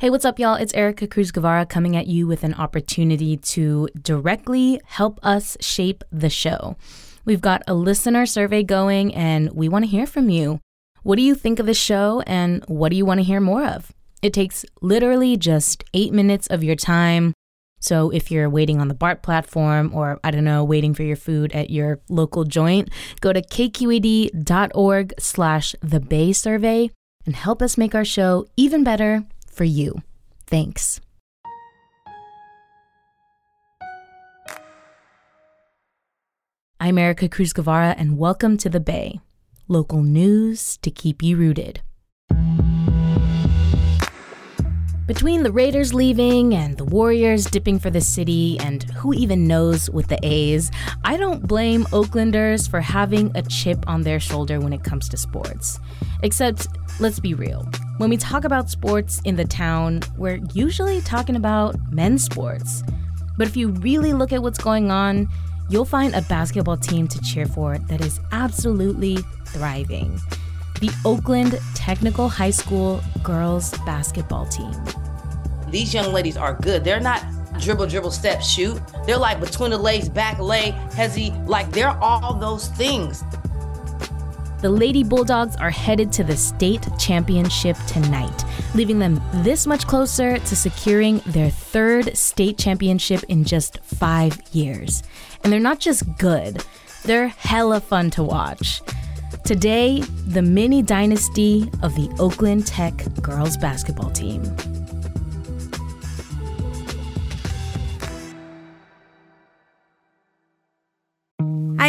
Hey, what's up, y'all? It's Ericka Cruz Guevara coming at you with an opportunity to directly help us shape the show. We've got a listener survey going, and we want to hear from you. What do you think of the show, and what do you want to hear more of? It takes literally just 8 minutes of your time. So if you're waiting on the BART platform or, I don't know, waiting for your food at your local joint, go to kqed.org/thebaysurvey and help us make our show even better for you. Thanks. I'm Ericka Cruz Guevara, and welcome to The Bay, local news to keep you rooted. Between the Raiders leaving and the Warriors dipping for the city and who even knows with the A's, I don't blame Oaklanders for having a chip on their shoulder when it comes to sports. Except, let's be real. When we talk about sports in the town, we're usually talking about men's sports. But if you really look at what's going on, you'll find a basketball team to cheer for that is absolutely thriving. The Oakland Technical High School girls basketball team. These young ladies are good. They're not dribble, step, shoot. They're like between the legs, back leg, hezzy, like they're all those things. The Lady Bulldogs are headed to the state championship tonight, leaving them this much closer to securing their third state championship in just 5 years. And they're not just good, they're hella fun to watch. Today, the mini dynasty of the Oakland Tech girls basketball team. Hi,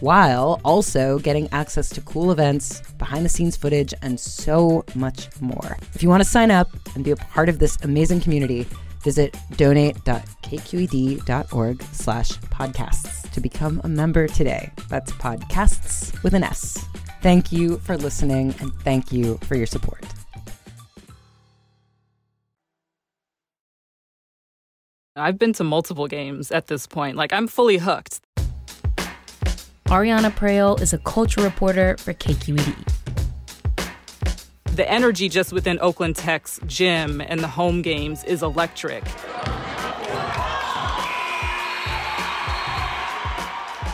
while also getting access to cool events, behind-the-scenes footage, and so much more. If you want to sign up and be a part of this amazing community, visit donate.kqed.org/podcasts to become a member today. That's podcasts with an S. Thank you for listening, and thank you for your support. I've been to multiple games at this point. Like, I'm fully hooked. Ariana Prohel is a culture reporter for KQED. The energy just within Oakland Tech's gym and the home games is electric.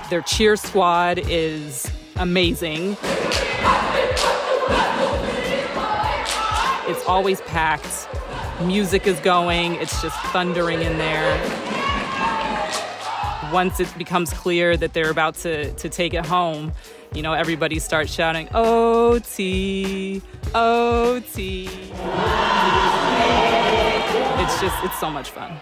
Their cheer squad is amazing. It's always packed. Music is going. It's just thundering in there. once it becomes clear that they're about to take it home, you know, everybody starts shouting, OT, OT. It's so much fun.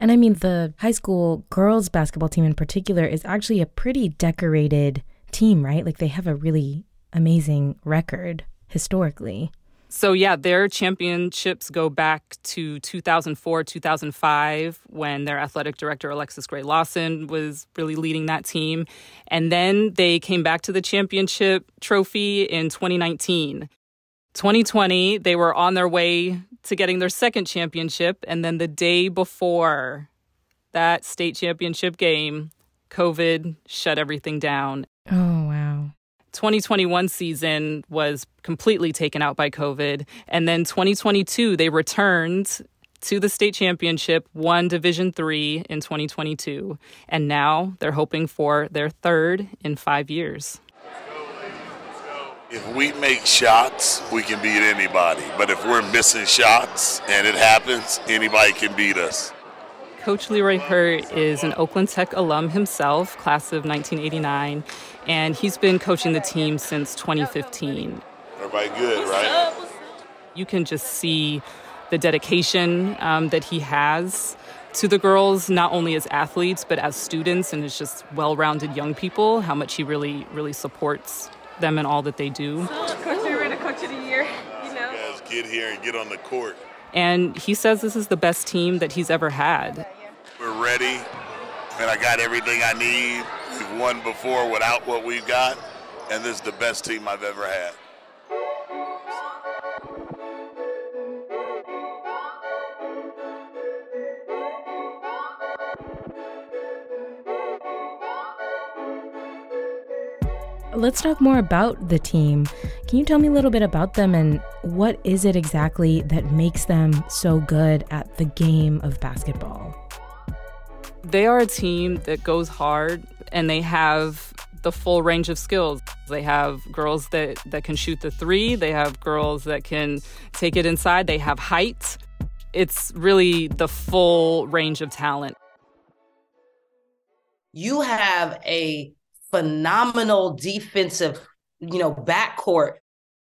And I mean, the high school girls basketball team in particular is actually a pretty decorated team, right? Like, they have a really amazing record historically. So yeah, their championships go back to 2004, 2005, when their athletic director, Alexis Gray Lawson, was really leading that team. And then they came back to the championship trophy in 2019. 2020, they were on their way to getting their second championship. And then the day before that state championship game, COVID shut everything down. Oh, wow. 2021 season was completely taken out by COVID. And then 2022, they returned to the state championship, won Division III in 2022. And now they're hoping for their third in 5 years. If we make shots, we can beat anybody. But if we're missing shots and it happens, anybody can beat us. Coach Leroy Hurt is an Oakland Tech alum himself, class of 1989, and he's been coaching the team since 2015. Everybody good, right? You can just see the dedication that he has to the girls, not only as athletes, but as students and as just well-rounded young people, how much he really, really supports them and all that they do. Coach, we were the coach of the year, you know? You guys get here and get on the court. And he says this is the best team that he's ever had. We're ready, and I got everything I need. We've won before without what we've got, and this is the best team I've ever had. Let's talk more about the team. Can you tell me a little bit about them and what is it exactly that makes them so good at the game of basketball? They are a team that goes hard and they have the full range of skills. They have girls that can shoot the three. They have girls that can take it inside. They have height. It's really the full range of talent. You have a phenomenal defensive, you know, backcourt.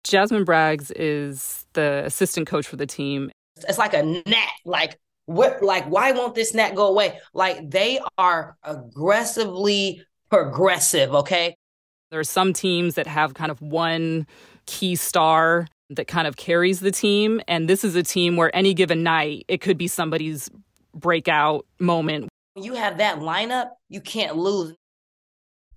Jasmine Braggs is the assistant coach for the team. It's like a gnat. Like, what? Like, why won't this gnat go away? Like, they are aggressively progressive, okay? There are some teams that have kind of one key star that kind of carries the team. And this is a team where any given night, it could be somebody's breakout moment. When you have that lineup, you can't lose.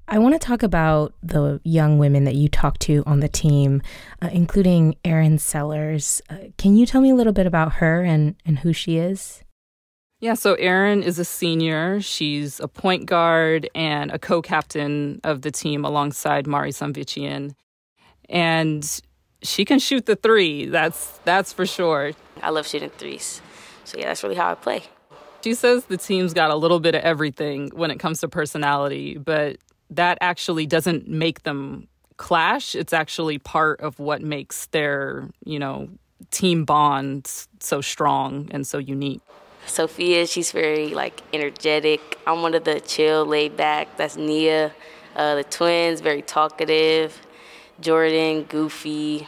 I want to talk about the young women that you talk to on the team, including Erin Sellers. Can you tell me a little bit about her and who she is? Yeah, so Erin is a senior. She's a point guard and a co-captain of the team alongside Mari Samvichian. And she can shoot the three, that's for sure. I love shooting threes. So yeah, that's really how I play. She says the team's got a little bit of everything when it comes to personality, but that actually doesn't make them clash. It's actually part of what makes their, you know, team bond so strong and so unique. Sophia, she's very, like, energetic. I'm one of the chill, laid back. That's Nia. The twins, very talkative. Jordan, goofy.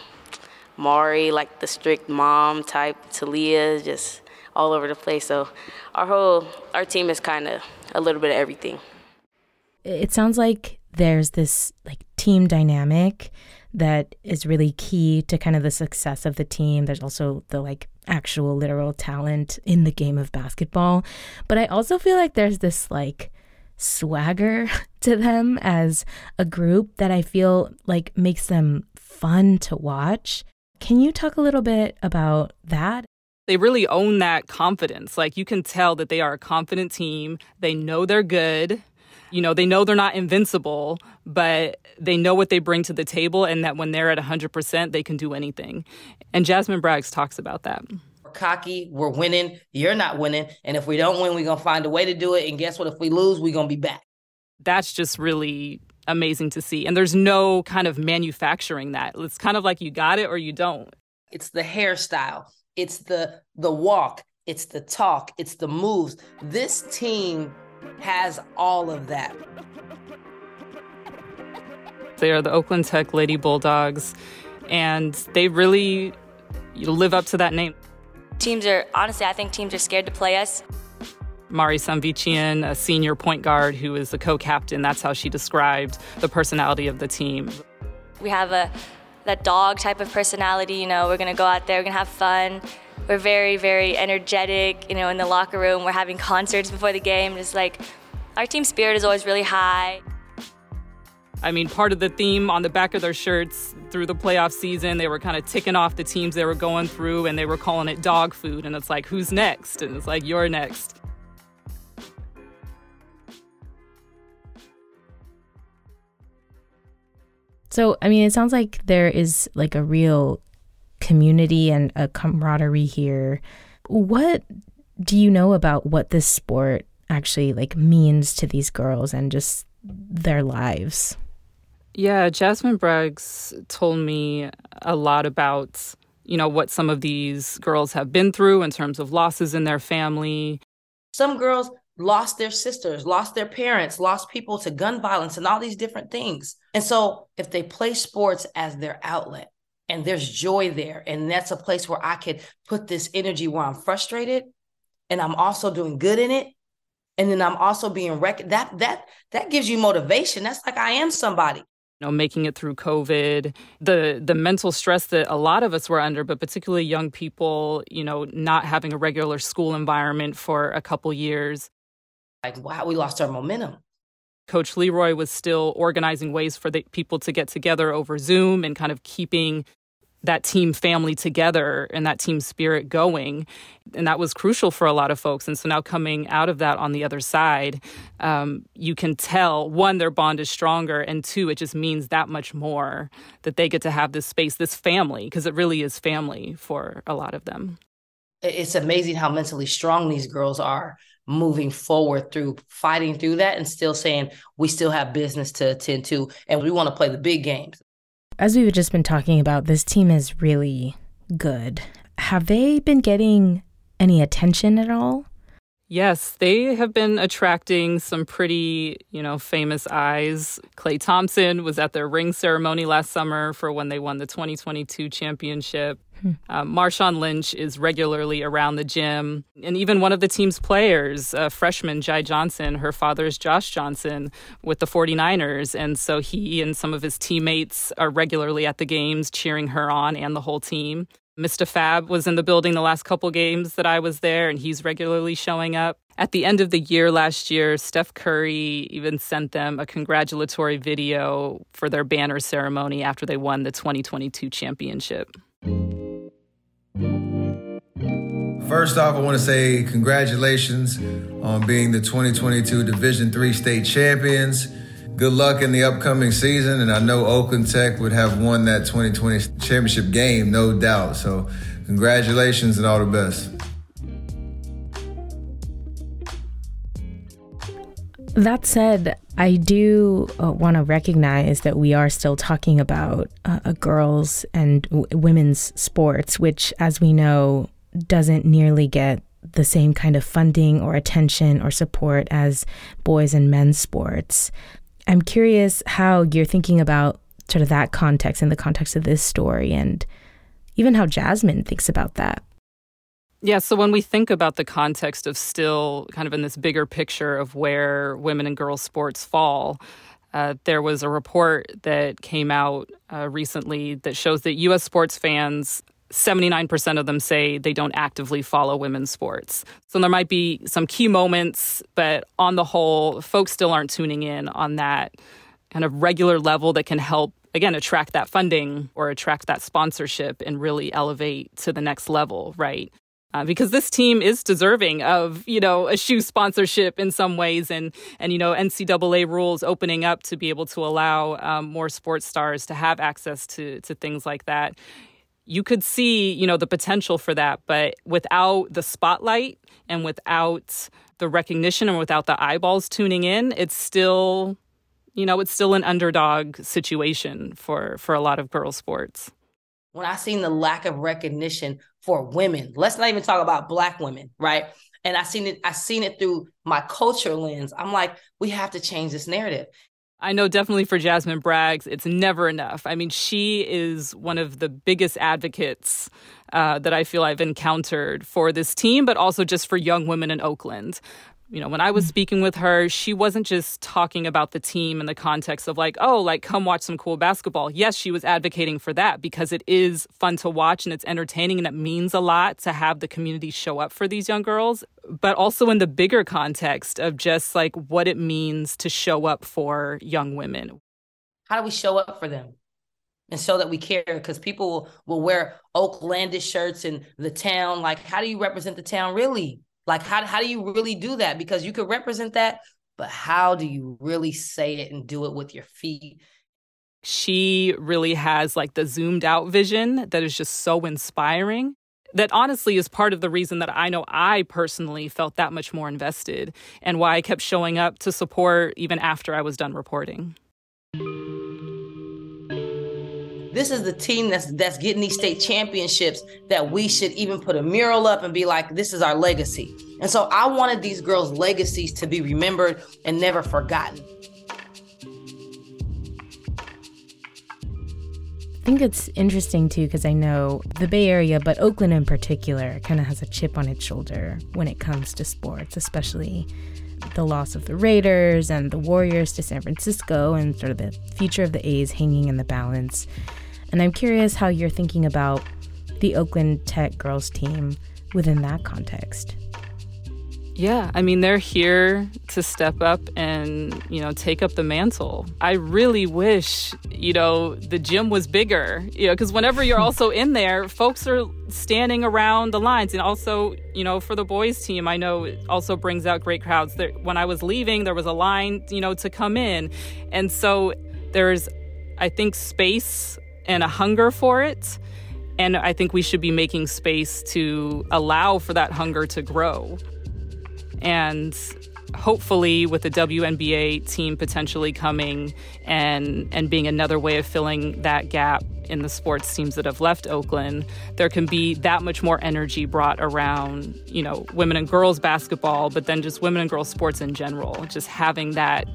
Mari, like the strict mom type. Talia, just all over the place. So our team is kind of a little bit of everything. It sounds like there's this, like, team dynamic that is really key to kind of the success of the team. There's also the, like, actual literal talent in the game of basketball. But I also feel like there's this, like, swagger to them as a group that I feel like makes them fun to watch. Can you talk a little bit about that? They really own that confidence. Like, you can tell that they are a confident team. They know they're good. You know, they know they're not invincible, but they know what they bring to the table and that when they're at 100%, they can do anything. And Jasmine Braggs talks about that. We're cocky, we're winning, you're not winning. And if we don't win, we're going to find a way to do it. And guess what? If we lose, we're going to be back. That's just really amazing to see. And there's no kind of manufacturing that. It's kind of like you got it or you don't. It's the hairstyle. It's the walk. It's the talk. It's the moves. This team has all of that. They are the Oakland Tech Lady Bulldogs, and they really live up to that name. I think teams are scared to play us. Mari Samvichian, a senior point guard who is the co-captain, that's how she described the personality of the team. We have that dog type of personality, you know, we're going to go out there, we're going to have fun. We're very, very energetic, you know, in the locker room. We're having concerts before the game. Just like, our team spirit is always really high. I mean, part of the theme on the back of their shirts through the playoff season, they were kind of ticking off the teams they were going through, and they were calling it dog food. And it's like, who's next? And it's like, you're next. So, I mean, it sounds like there is like a real community and a camaraderie here. What do you know about what this sport actually like means to these girls and just their lives? Yeah, Jasmine Braggs told me a lot about, you know, what some of these girls have been through in terms of losses in their family. Some girls lost their sisters, lost their parents, lost people to gun violence and all these different things. And so if they play sports as their outlet, and there's joy there, and that's a place where I could put this energy where I'm frustrated and I'm also doing good in it. And then I'm also being recognized. That gives you motivation. That's like, I am somebody. You know, making it through COVID, the mental stress that a lot of us were under, but particularly young people, you know, not having a regular school environment for a couple years. Like, wow, we lost our momentum. Coach Leroy was still organizing ways for the people to get together over Zoom and kind of keeping that team family together and that team spirit going. And that was crucial for a lot of folks. And so now coming out of that on the other side, you can tell, one, their bond is stronger, and two, it just means that much more that they get to have this space, this family, because it really is family for a lot of them. It's amazing how mentally strong these girls are moving forward through fighting through that and still saying we still have business to attend to and we want to play the big games. As we've just been talking about, this team is really good. Have they been getting any attention at all? Yes, they have been attracting some pretty, you know, famous eyes. Clay Thompson was at their ring ceremony last summer for when they won the 2022 championship. Marshawn Lynch is regularly around the gym. And even one of the team's players, freshman Jai Johnson, her father is Josh Johnson with the 49ers. And so he and some of his teammates are regularly at the games cheering her on and the whole team. Mr. Fab was in the building the last couple games that I was there, and he's regularly showing up. At the end of the year last year, Steph Curry even sent them a congratulatory video for their banner ceremony after they won the 2022 championship. First off, I want to say congratulations on being the 2022 Division III state champions. Good luck in the upcoming season, and I know Oakland Tech would have won that 2020 championship game, no doubt. So congratulations and all the best. That said, I do want to recognize that we are still talking about girls' and women's sports, which, as we know, doesn't nearly get the same kind of funding or attention or support as boys' and men's sports. I'm curious how you're thinking about sort of that context in the context of this story and even how Jasmine thinks about that. Yeah, so when we think about the context of still kind of in this bigger picture of where women and girls sports fall, there was a report that came out recently that shows that U.S. sports fans, 79% of them say they don't actively follow women's sports. So there might be some key moments, but on the whole, folks still aren't tuning in on that kind of regular level that can help, again, attract that funding or attract that sponsorship and really elevate to the next level, right? Because this team is deserving of, you know, a shoe sponsorship in some ways and you know, NCAA rules opening up to be able to allow more sports stars to have access to things like that. You could see, you know, the potential for that, but without the spotlight and without the recognition and without the eyeballs tuning in, it's still, you know, it's still an underdog situation for a lot of girls' sports. when I seen the lack of recognition for women. Let's not even talk about Black women, right? And I seen it through my culture lens. I'm like, we have to change this narrative. I know definitely for Jasmine Braggs, it's never enough. I mean, she is one of the biggest advocates that I feel I've encountered for this team, but also just for young women in Oakland. You know, when I was speaking with her, she wasn't just talking about the team in the context of like, oh, like, come watch some cool basketball. Yes, she was advocating for that because it is fun to watch and it's entertaining and it means a lot to have the community show up for these young girls. But also in the bigger context of just like what it means to show up for young women. How do we show up for them? And show that we care, because people will wear Oaklandish shirts and the town. Like, how do you represent the town really? Like, how do you really do that? Because you could represent that, but how do you really say it and do it with your feet? She really has like the zoomed out vision that is just so inspiring. That honestly is part of the reason that I know I personally felt that much more invested and why I kept showing up to support even after I was done reporting. This is the team that's getting these state championships that we should even put a mural up and be like, this is our legacy. And so I wanted these girls' legacies to be remembered and never forgotten. I think it's interesting, too, because I know the Bay Area, but Oakland in particular, kind of has a chip on its shoulder when it comes to sports, especially the loss of the Raiders and the Warriors to San Francisco and sort of the future of the A's hanging in the balance. And I'm curious how you're thinking about the Oakland Tech girls team within that context. Yeah, I mean, they're here to step up and, you know, take up the mantle. I really wish, you know, the gym was bigger, you know, because whenever you're also in there, folks are standing around the lines. And also, you know, for the boys team, I know it also brings out great crowds. When I was leaving, there was a line, you know, to come in. And so there's, I think, space and a hunger for it. And I think we should be making space to allow for that hunger to grow. And hopefully with the WNBA team potentially coming and being another way of filling that gap in the sports teams that have left Oakland, there can be that much more energy brought around, you know, women and girls basketball, but then just women and girls sports in general, just having that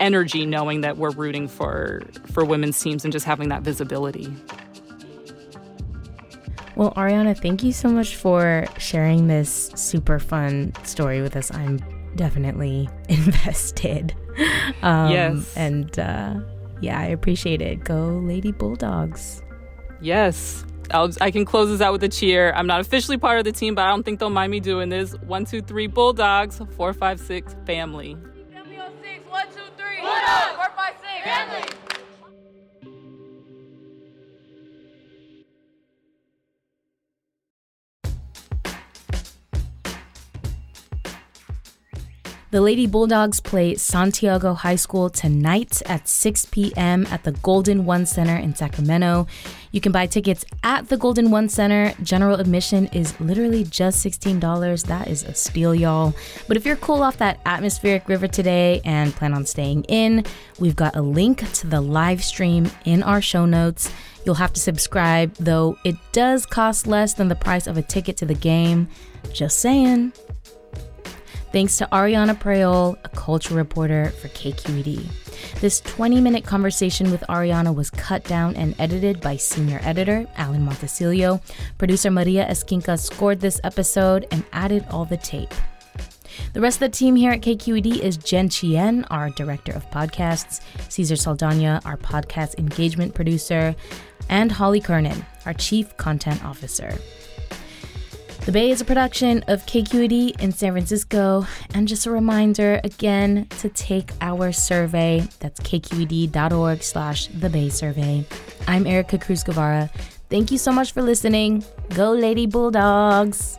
energy, knowing that we're rooting for women's teams and just having that visibility. Well, Ariana, thank you so much for sharing this super fun story with us. I'm definitely invested. Yes. And I appreciate it. Go Lady Bulldogs. Yes. I can close this out with a cheer. I'm not officially part of the team, but I don't think they'll mind me doing this. 1, 2, 3, Bulldogs. 4, 5, 6, family. W06, 1, 2, 3. Bulldogs. 4, 5, 6, family. The Lady Bulldogs play Santiago High School tonight at 6 p.m. at the Golden 1 Center in Sacramento. You can buy tickets at the Golden 1 Center. General admission is literally just $16. That is a steal, y'all. But if you're cool off that atmospheric river today and plan on staying in, we've got a link to the live stream in our show notes. You'll have to subscribe, though it does cost less than the price of a ticket to the game. Just saying. Thanks to Ariana Prohel, a culture reporter for KQED. This 20-minute conversation with Ariana was cut down and edited by senior editor Alan Montecillo. Producer Maria Esquinca scored this episode and added all the tape. The rest of the team here at KQED is Jen Chien, our director of podcasts, Cesar Saldana, our podcast engagement producer, and Holly Kernan, our chief content officer. The Bay is a production of KQED in San Francisco. And just a reminder, again, to take our survey. That's kqed.org/thebaysurvey. I'm Ericka Cruz Guevara. Thank you so much for listening. Go Lady Bulldogs!